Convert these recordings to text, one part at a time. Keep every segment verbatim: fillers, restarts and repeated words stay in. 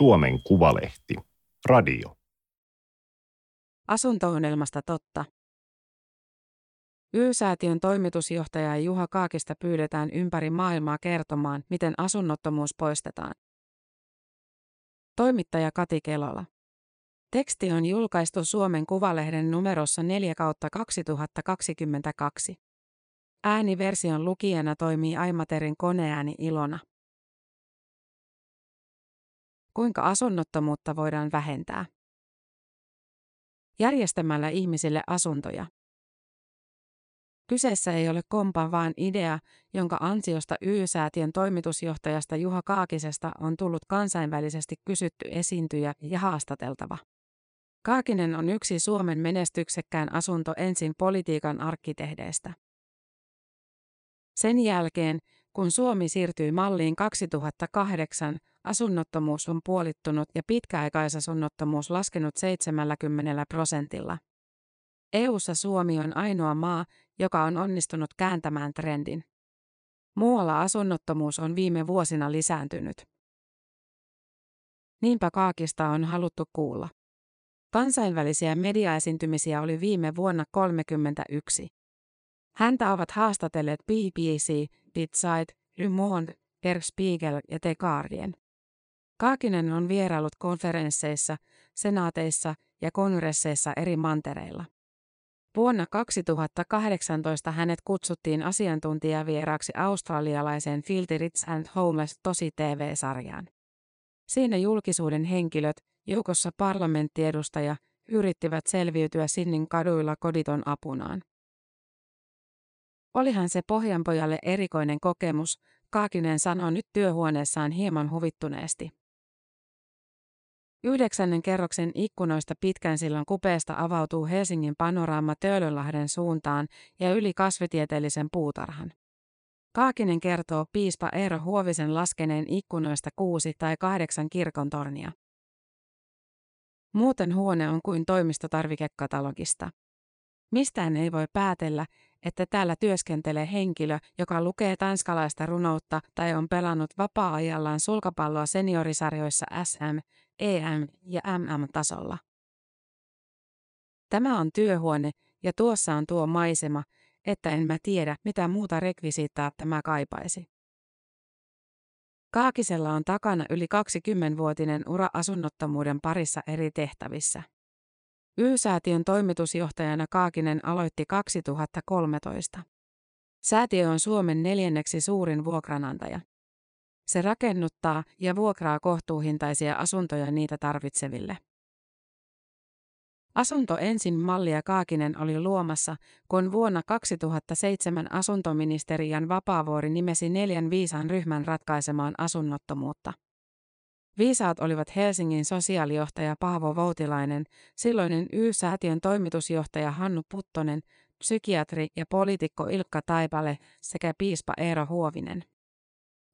Suomen Kuvalehti. Radio. Asunto-ohjelmasta totta. Y-säätiön toimitusjohtajaa Juha Kaakista pyydetään ympäri maailmaa kertomaan, miten asunnottomuus poistetaan. Toimittaja Kati Kelola. Teksti on julkaistu Suomen Kuvalehden numerossa neljä kautta kaksituhattakaksikymmentäkaksi. Ääniversion lukijana toimii Aimaterin koneääni Ilona. Kuinka asunnottomuutta voidaan vähentää? Järjestämällä ihmisille asuntoja. Kyseessä ei ole kompa vaan idea, jonka ansiosta Y-säätiön toimitusjohtajasta Juha Kaakisesta on tullut kansainvälisesti kysytty esiintyjä ja haastateltava. Kaakinen on yksi Suomen menestyksekkään asunto ensin politiikan arkkitehdeistä. Sen jälkeen, kun Suomi siirtyi malliin kaksituhattakahdeksan, asunnottomuus on puolittunut ja pitkäaikaisasunnottomuus laskenut seitsemälläkymmenellä prosentilla. E U:ssa Suomi on ainoa maa, joka on onnistunut kääntämään trendin. Muualla asunnottomuus on viime vuosina lisääntynyt. Niinpä Kaakista on haluttu kuulla. Kansainvälisiä mediaesiintymisiä oli viime vuonna kolmekymmentäyksi. Häntä ovat haastatelleet B B C, Zeit, Le Monde, Der Spiegel ja The Guardian. Kaakinen on vierailut konferensseissa, senaateissa ja kongresseissa eri mantereilla. Vuonna kaksituhattakahdeksantoista hänet kutsuttiin asiantuntijavieraaksi australialaiseen Filthy Rich and Homeless tosi-tv-sarjaan. Siinä julkisuuden henkilöt, joukossa parlamenttiedustaja, yrittivät selviytyä Sydneyn kaduilla koditon apunaan. Olihan se pohjanpojalle erikoinen kokemus, Kaakinen sanoi nyt työhuoneessaan hieman huvittuneesti. Yhdeksännen kerroksen ikkunoista pitkän sillan kupeesta avautuu Helsingin panoraama Töölönlahden suuntaan ja yli kasvitieteellisen puutarhan. Kaakinen kertoo piispa Eero Huovisen laskeneen ikkunoista kuusi tai kahdeksan kirkontornia. Muuten huone on kuin toimistotarvikekatalogista. Mistään ei voi päätellä, että täällä työskentelee henkilö, joka lukee tanskalaista runoutta tai on pelannut vapaa-ajallaan sulkapalloa seniorisarjoissa S M, E M ja M M-tasolla. Tämä on työhuone ja tuossa on tuo maisema, että en mä tiedä mitä muuta rekvisiittaa tämä kaipaisi. Kaakisella on takana yli kaksikymmenvuotinen ura asunnottomuuden parissa eri tehtävissä. Y-säätiön toimitusjohtajana Kaakinen aloitti kaksituhattakolmetoista. Säätiö on Suomen neljänneksi suurin vuokranantaja. Se rakennuttaa ja vuokraa kohtuuhintaisia asuntoja niitä tarvitseville. Asunto ensin -mallia Kaakinen oli luomassa, kun vuonna kaksituhattaseitsemän asuntoministeri Jan Vapaavuori nimesi neljän viisaan ryhmän ratkaisemaan asunnottomuutta. Viisaat olivat Helsingin sosiaalijohtaja Paavo Voutilainen, silloinen Y-säätiön toimitusjohtaja Hannu Puttonen, psykiatri ja poliitikko Ilkka Taipale sekä piispa Eero Huovinen.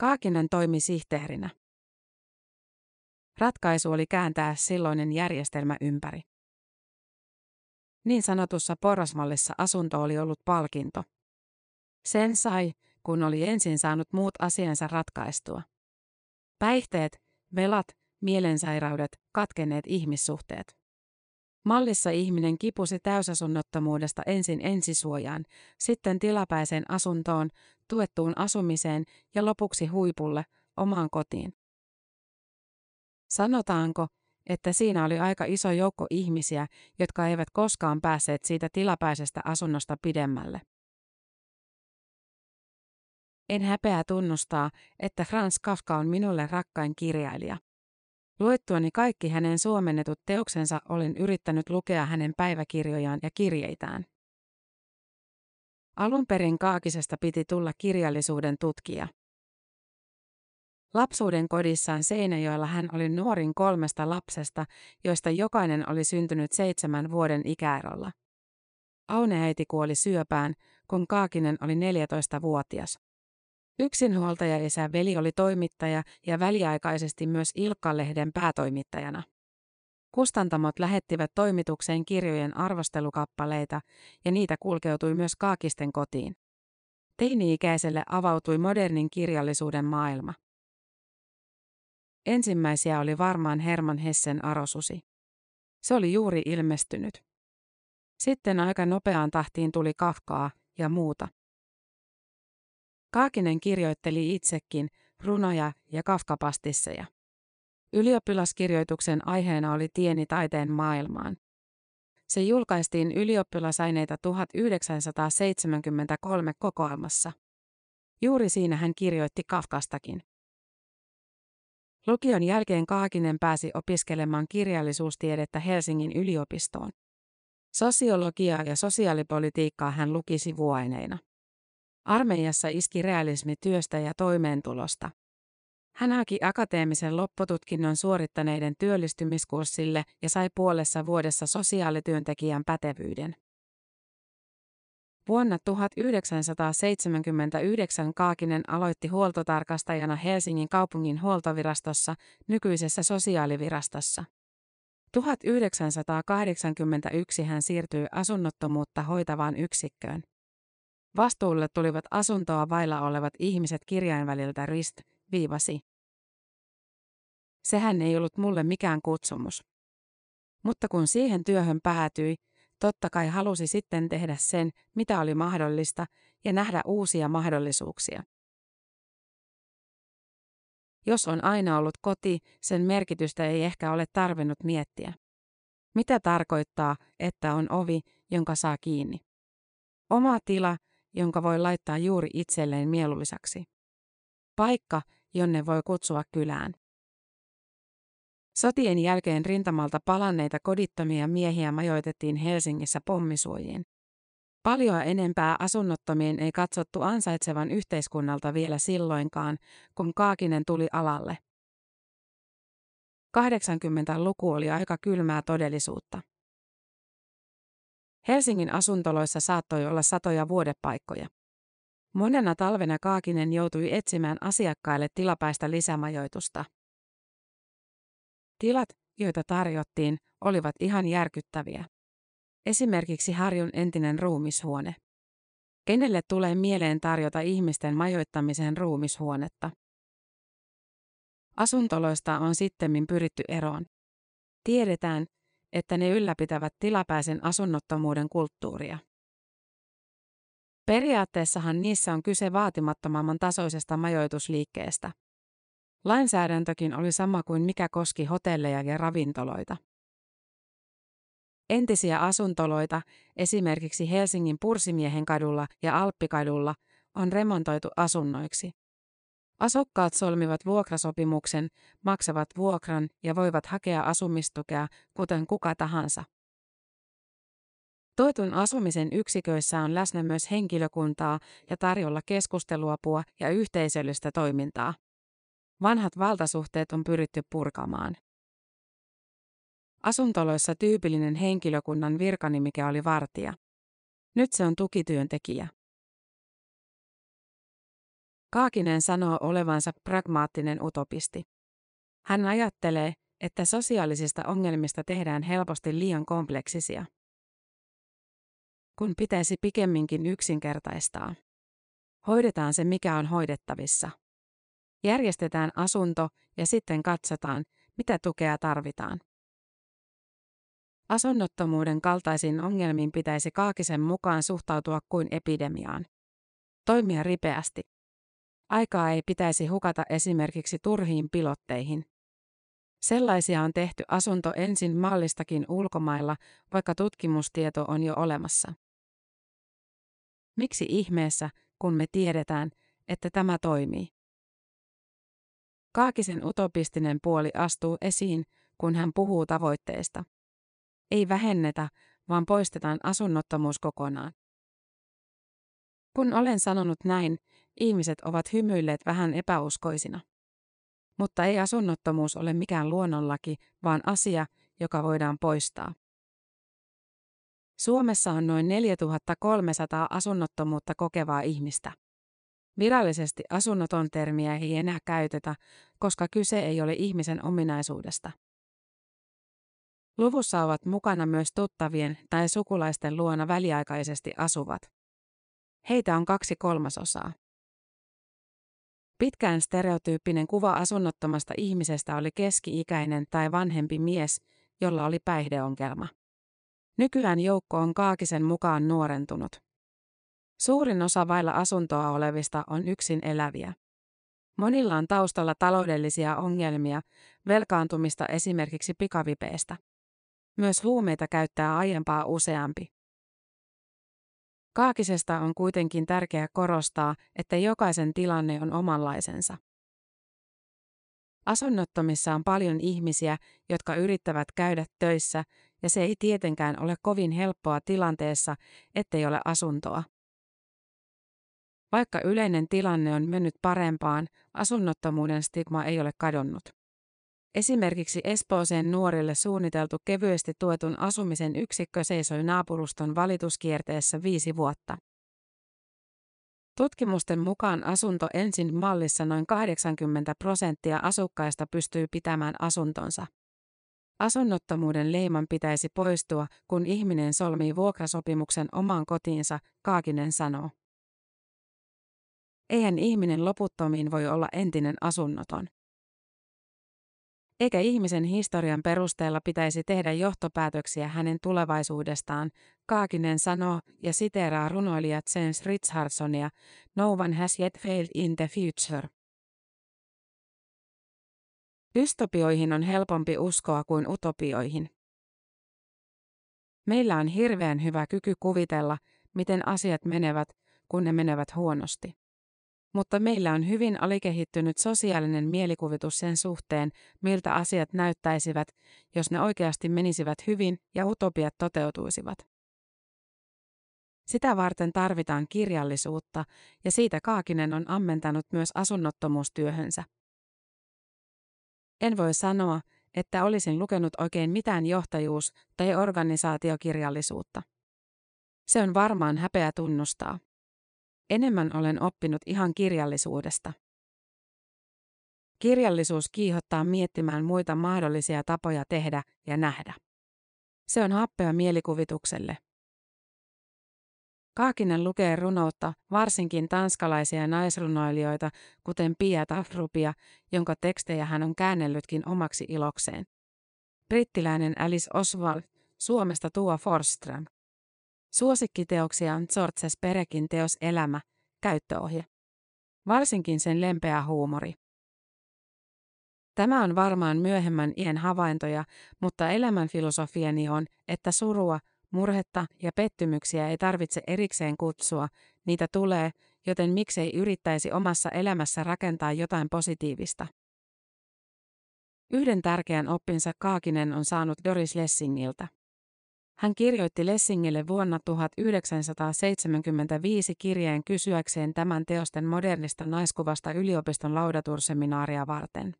Kaakinen toimi sihteerinä. Ratkaisu oli kääntää silloinen järjestelmä ympäri. Niin sanotussa porrasmallissa asunto oli ollut palkinto. Sen sai, kun oli ensin saanut muut asiansa ratkaistua. Päihteet, velat, mielensairaudet, katkenneet ihmissuhteet. Mallissa ihminen kipusi täysasunnottomuudesta ensin ensisuojaan, sitten tilapäiseen asuntoon, tuettuun asumiseen ja lopuksi huipulle, omaan kotiin. Sanotaanko, että siinä oli aika iso joukko ihmisiä, jotka eivät koskaan päässeet siitä tilapäisestä asunnosta pidemmälle. En häpeä tunnustaa, että Franz Kafka on minulle rakkain kirjailija. Luettuani kaikki hänen suomennetut teoksensa olin yrittänyt lukea hänen päiväkirjojaan ja kirjeitään. Alun perin Kaakisesta piti tulla kirjallisuuden tutkija. Lapsuuden kodissaan Seinäjoella hän oli nuorin kolmesta lapsesta, joista jokainen oli syntynyt seitsemän vuoden ikäerolla. Auneäiti kuoli syöpään, kun Kaakinen oli neljätoistavuotias. Yksinhuoltaja-isä Veli oli toimittaja ja väliaikaisesti myös Ilkka-lehden päätoimittajana. Kustantamot lähettivät toimitukseen kirjojen arvostelukappaleita ja niitä kulkeutui myös Kaakisten kotiin. Teini-ikäiselle avautui modernin kirjallisuuden maailma. Ensimmäisiä oli varmaan Herman Hessen Arosusi. Se oli juuri ilmestynyt. Sitten aika nopeaan tahtiin tuli Kafkaa ja muuta. Kaakinen kirjoitteli itsekin runoja ja Kafka-pastisseja. Ylioppilaskirjoituksen aiheena oli tieni taiteen maailmaan. Se julkaistiin ylioppilasaineita tuhatyhdeksänsataaseitsemänkymmentäkolme kokoelmassa. Juuri siinä hän kirjoitti Kafkastakin. Lukion jälkeen Kaakinen pääsi opiskelemaan kirjallisuustiedettä Helsingin yliopistoon. Sosiologiaa ja sosiaalipolitiikkaa hän luki sivuaineina. Armeijassa iski realismi työstä ja toimeentulosta. Hän haki akateemisen loppututkinnon suorittaneiden työllistymiskurssille ja sai puolessa vuodessa sosiaalityöntekijän pätevyyden. Vuonna tuhatyhdeksänsataaseitsemänkymmentäyhdeksän Kaakinen aloitti huoltotarkastajana Helsingin kaupungin huoltovirastossa, nykyisessä sosiaalivirastossa. tuhatyhdeksänsataakahdeksankymmentäyksi hän siirtyi asunnottomuutta hoitavaan yksikköön. Vastuulle tulivat asuntoa vailla olevat ihmiset kirjainväliltä rist, viivasi. Sehän ei ollut mulle mikään kutsumus. Mutta kun siihen työhön päätyi, totta kai halusi sitten tehdä sen, mitä oli mahdollista, ja nähdä uusia mahdollisuuksia. Jos on aina ollut koti, sen merkitystä ei ehkä ole tarvinnut miettiä. Mitä tarkoittaa, että on ovi, jonka saa kiinni? Oma tila, jonka voi laittaa juuri itselleen mieluisaksi. Paikka, jonne voi kutsua kylään. Sotien jälkeen rintamalta palanneita kodittomia miehiä majoitettiin Helsingissä pommisuojiin. Paljoa enempää asunnottomien ei katsottu ansaitsevan yhteiskunnalta vielä silloinkaan, kun Kaakinen tuli alalle. kahdeksankymmentäluku oli aika kylmää todellisuutta. Helsingin asuntoloissa saattoi olla satoja vuodepaikkoja. Monena talvena Kaakinen joutui etsimään asiakkaille tilapäistä lisämajoitusta. Tilat, joita tarjottiin, olivat ihan järkyttäviä. Esimerkiksi Harjun entinen ruumishuone. Kenelle tulee mieleen tarjota ihmisten majoittamiseen ruumishuonetta? Asuntoloista on sittemmin pyritty eroon. Tiedetään, että ne ylläpitävät tilapäisen asunnottomuuden kulttuuria. Periaatteessahan niissä on kyse vaatimattomamman tasoisesta majoitusliikkeestä. Lainsäädäntökin oli sama kuin mikä koski hotelleja ja ravintoloita. Entisiä asuntoloita, esimerkiksi Helsingin Pursimiehen kadulla ja Alppikadulla, on remontoitu asunnoiksi. Asukkaat solmivat vuokrasopimuksen, maksavat vuokran ja voivat hakea asumistukea, kuten kuka tahansa. Tuetun asumisen yksiköissä on läsnä myös henkilökuntaa ja tarjolla keskusteluapua ja yhteisöllistä toimintaa. Vanhat valtasuhteet on pyritty purkamaan. Asuntoloissa tyypillinen henkilökunnan virkanimike oli vartija. Nyt se on tukityöntekijä. Kaakinen sanoo olevansa pragmaattinen utopisti. Hän ajattelee, että sosiaalisista ongelmista tehdään helposti liian kompleksisia, kun pitäisi pikemminkin yksinkertaistaa. Hoidetaan se, mikä on hoidettavissa. Järjestetään asunto ja sitten katsotaan, mitä tukea tarvitaan. Asunnottomuuden kaltaisiin ongelmiin pitäisi Kaakisen mukaan suhtautua kuin epidemiaan. Toimia ripeästi. Aikaa ei pitäisi hukata esimerkiksi turhiin pilotteihin. Sellaisia on tehty asunto ensin mallistakin ulkomailla, vaikka tutkimustieto on jo olemassa. Miksi ihmeessä, kun me tiedetään, että tämä toimii? Kaakisen utopistinen puoli astuu esiin, kun hän puhuu tavoitteista. Ei vähennetä, vaan poistetaan asunnottomuus kokonaan. Kun olen sanonut näin, ihmiset ovat hymyilleet vähän epäuskoisina. Mutta ei asunnottomuus ole mikään luonnonlaki, vaan asia, joka voidaan poistaa. Suomessa on noin neljätuhatta kolmesataa asunnottomuutta kokevaa ihmistä. Virallisesti asunnoton termiä ei enää käytetä, koska kyse ei ole ihmisen ominaisuudesta. Luvussa ovat mukana myös tuttavien tai sukulaisten luona väliaikaisesti asuvat. Heitä on kaksi kolmasosaa. Pitkään stereotyyppinen kuva asunnottomasta ihmisestä oli keski-ikäinen tai vanhempi mies, jolla oli päihdeongelma. Nykyään joukko on Kaakisen mukaan nuorentunut. Suurin osa vailla asuntoa olevista on yksin eläviä. Monilla on taustalla taloudellisia ongelmia, velkaantumista esimerkiksi pikavipeistä. Myös huumeita käyttää aiempaa useampi. Kaakisesta on kuitenkin tärkeää korostaa, että jokaisen tilanne on omanlaisensa. Asunnottomissa on paljon ihmisiä, jotka yrittävät käydä töissä, ja se ei tietenkään ole kovin helppoa tilanteessa, ettei ole asuntoa. Vaikka yleinen tilanne on mennyt parempaan, asunnottomuuden stigma ei ole kadonnut. Esimerkiksi Espooseen nuorille suunniteltu kevyesti tuetun asumisen yksikkö seisoi naapuruston valituskierteessä viisi vuotta. Tutkimusten mukaan asunto ensin mallissa noin kahdeksankymmentä prosenttia asukkaista pystyy pitämään asuntonsa. Asunnottomuuden leiman pitäisi poistua, kun ihminen solmii vuokrasopimuksen omaan kotiinsa, Kaakinen sanoo. Eihän ihminen loputtomiin voi olla entinen asunnoton. Eikä ihmisen historian perusteella pitäisi tehdä johtopäätöksiä hänen tulevaisuudestaan, Kaakinen sanoo ja siteeraa runoilija James Richardsonia, "No one has yet failed in the future". Dystopioihin on helpompi uskoa kuin utopioihin. Meillä on hirveän hyvä kyky kuvitella, miten asiat menevät, kun ne menevät huonosti. Mutta meillä on hyvin alikehittynyt sosiaalinen mielikuvitus sen suhteen, miltä asiat näyttäisivät, jos ne oikeasti menisivät hyvin ja utopiat toteutuisivat. Sitä varten tarvitaan kirjallisuutta, ja siitä Kaakinen on ammentanut myös asunnottomuustyöhönsä. En voi sanoa, että olisin lukenut oikein mitään johtajuus- tai organisaatiokirjallisuutta. Se on varmaan häpeä tunnustaa. Enemmän olen oppinut ihan kirjallisuudesta. Kirjallisuus kiihottaa miettimään muita mahdollisia tapoja tehdä ja nähdä. Se on happea mielikuvitukselle. Kaakinen lukee runoutta, varsinkin tanskalaisia naisrunoilijoita, kuten Pia Tafdrupia, jonka tekstejä hän on käännellytkin omaksi ilokseen. Brittiläinen Alice Oswald, Suomesta Tua Forsström. Suosikkiteoksia on Zortzes Perekin teos Elämä, käyttöohje. Varsinkin sen lempeä huumori. Tämä on varmaan myöhemmän iän havaintoja, mutta elämän filosofiani on, että surua, murhetta ja pettymyksiä ei tarvitse erikseen kutsua, niitä tulee, joten miksei yrittäisi omassa elämässä rakentaa jotain positiivista. Yhden tärkeän oppinsa Kaakinen on saanut Doris Lessingiltä. Hän kirjoitti Lessingille vuonna tuhatyhdeksänsataaseitsemänkymmentäviisi kirjeen kysyäkseen tämän teosten modernista naiskuvasta yliopiston laudaturseminaaria varten.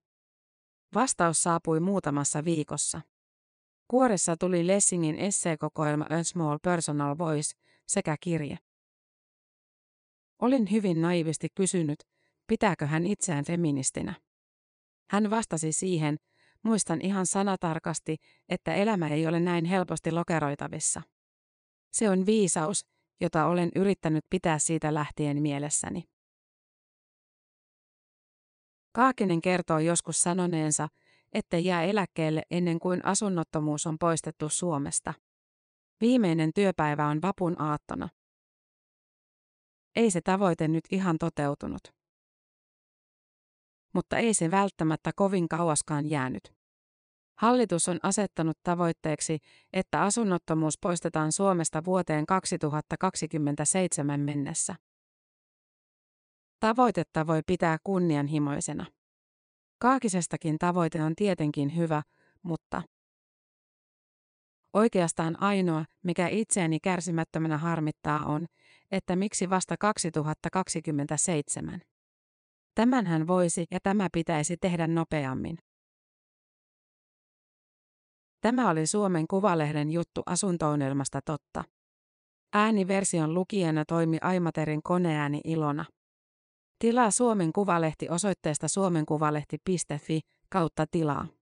Vastaus saapui muutamassa viikossa. Kuoressa tuli Lessingin esseekokoelma A Small Personal Voice sekä kirje. Olin hyvin naivisti kysynyt, pitääkö hän itseään feministinä. Hän vastasi siihen, muistan ihan sanatarkasti, että elämä ei ole näin helposti lokeroitavissa. Se on viisaus, jota olen yrittänyt pitää siitä lähtien mielessäni. Kaakinen kertoo joskus sanoneensa, ettei jää eläkkeelle ennen kuin asunnottomuus on poistettu Suomesta. Viimeinen työpäivä on vapun aattona. Ei se tavoite nyt ihan toteutunut. Mutta ei se välttämättä kovin kauaskaan jäänyt. Hallitus on asettanut tavoitteeksi, että asunnottomuus poistetaan Suomesta vuoteen kaksituhattakaksikymmentäseitsemän mennessä. Tavoitetta voi pitää kunnianhimoisena. Kaakisestakin tavoite on tietenkin hyvä, mutta oikeastaan ainoa, mikä itseäni kärsimättömänä harmittaa on, että miksi vasta kaksituhattakaksikymmentäseitsemän. Tämänhän voisi ja tämä pitäisi tehdä nopeammin. Tämä oli Suomen Kuvalehden juttu asuntoonelmasta totta. Ääniversion lukijana toimi Aimaterin koneääni Ilona. Tilaa Suomen Kuvalehti osoitteesta suomenkuvalehti piste fi kautta tilaa.